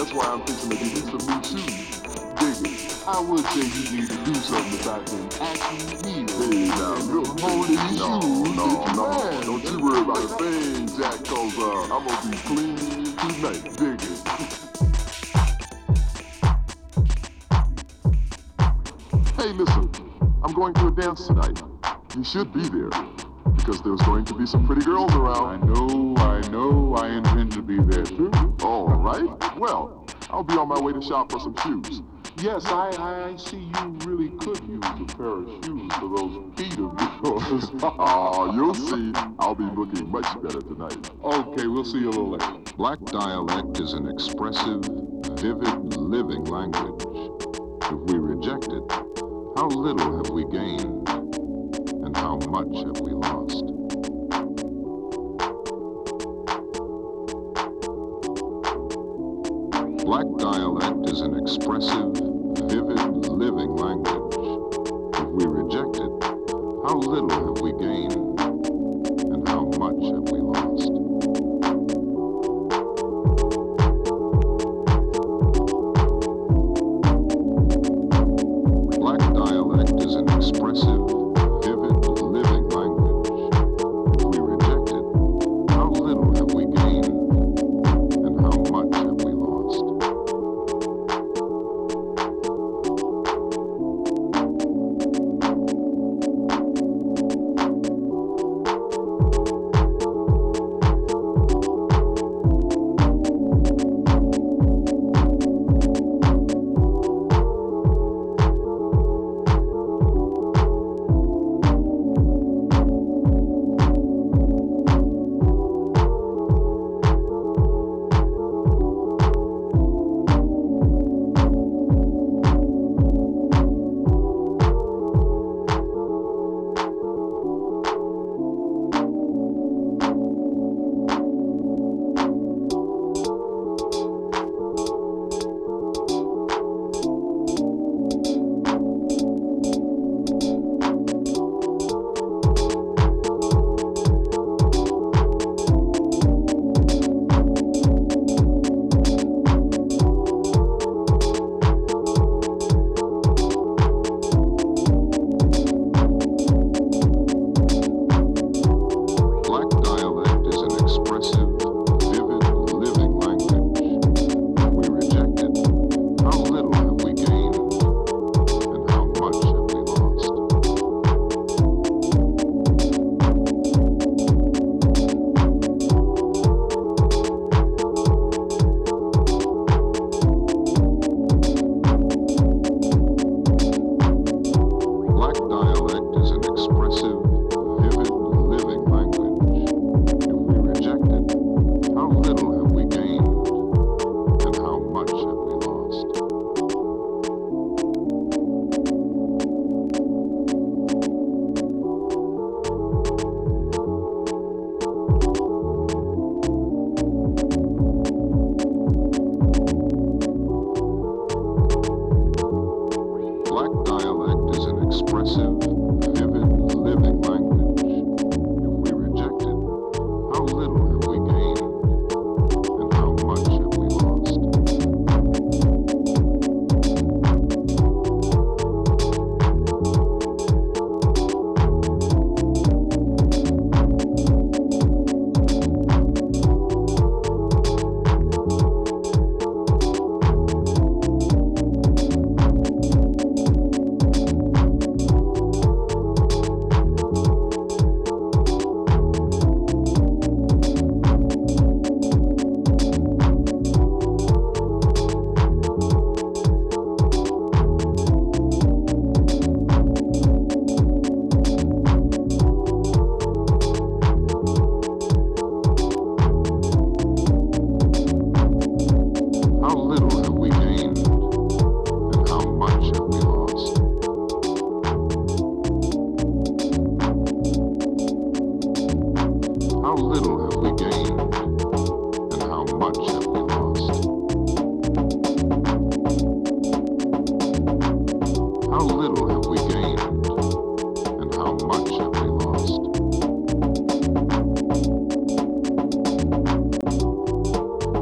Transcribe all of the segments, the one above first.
That's why I'm thinking of the Instagram too. Dig it. I would say you need to do something about them action heels. Hey, now, you're holding these shoes. No. Don't you worry about a thing, Jack, because I'm going to be clean tonight. Dig it. Hey, listen. I'm going to a dance tonight. You should be there, because there's going to be some pretty girls around. I know, I intend to be there too. All right, well, I'll be on my way to shop for some shoes. Yes, I see you really could use a pair of shoes for those feet of yours. Oh, you'll see, I'll be looking much better tonight. Okay, we'll see you a little later. Black dialect is an expressive, vivid, living language. If we reject it, how little have we gained? And how much have we lost? Black dialect is an expressive, vivid, living language. If we reject it, how little have we gained? And how much have we lost? Black dialect is an expressive,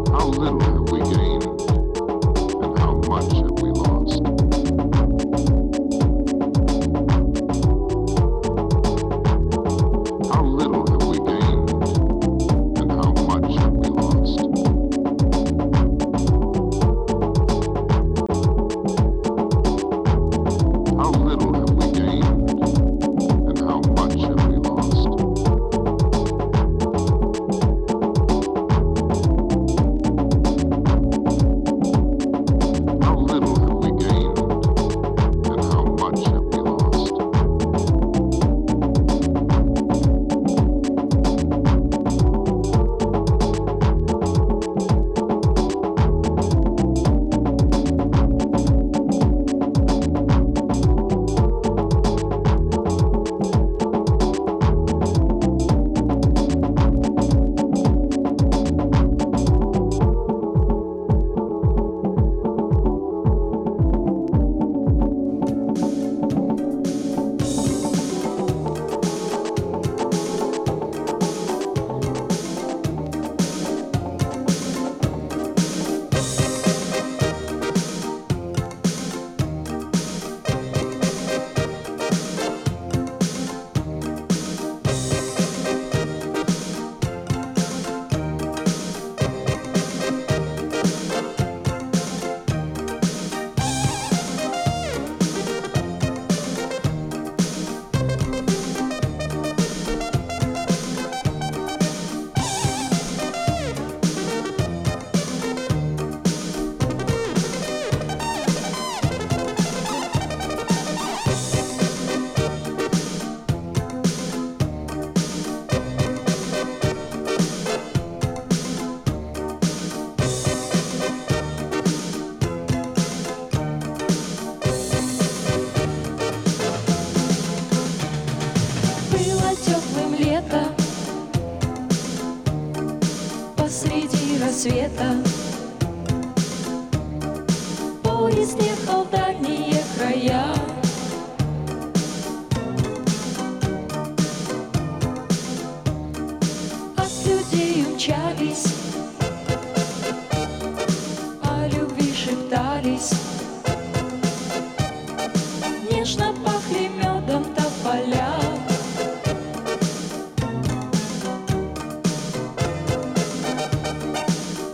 how little have we gained? света. Поезд ехал в дальние края. От людей умчались, о любви шептались, нежно пахли медом тополя.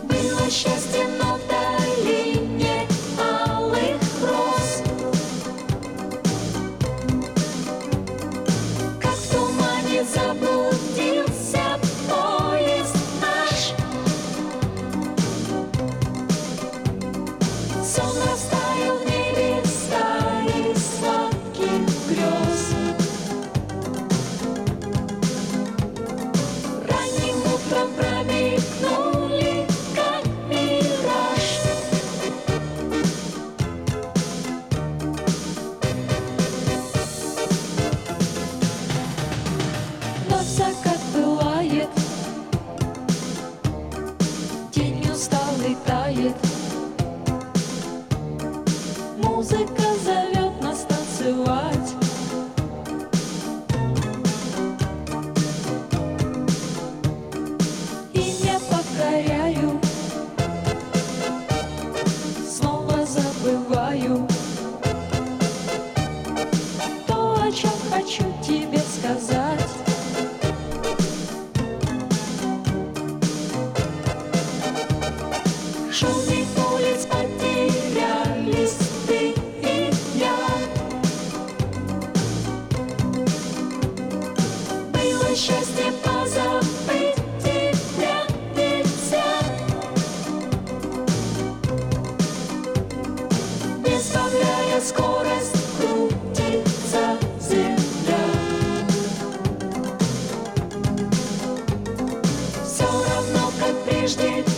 Было счастье, но в долине алых роз, как в тумане заблудился поезд наш. Сон растаял в небе, стаи сладких грез. Ранним утром промелькнул закат, пылает, день усталый тает, музыка зовет нас танцевать. И не покоряю, снова забываю то, о чем хочу тебе сказать. Шумных улиц потерялись ты и я. Было счастье, позабыть тебя нельзя. Не сбавляя скорость, крутится земля. Все равно, как прежде.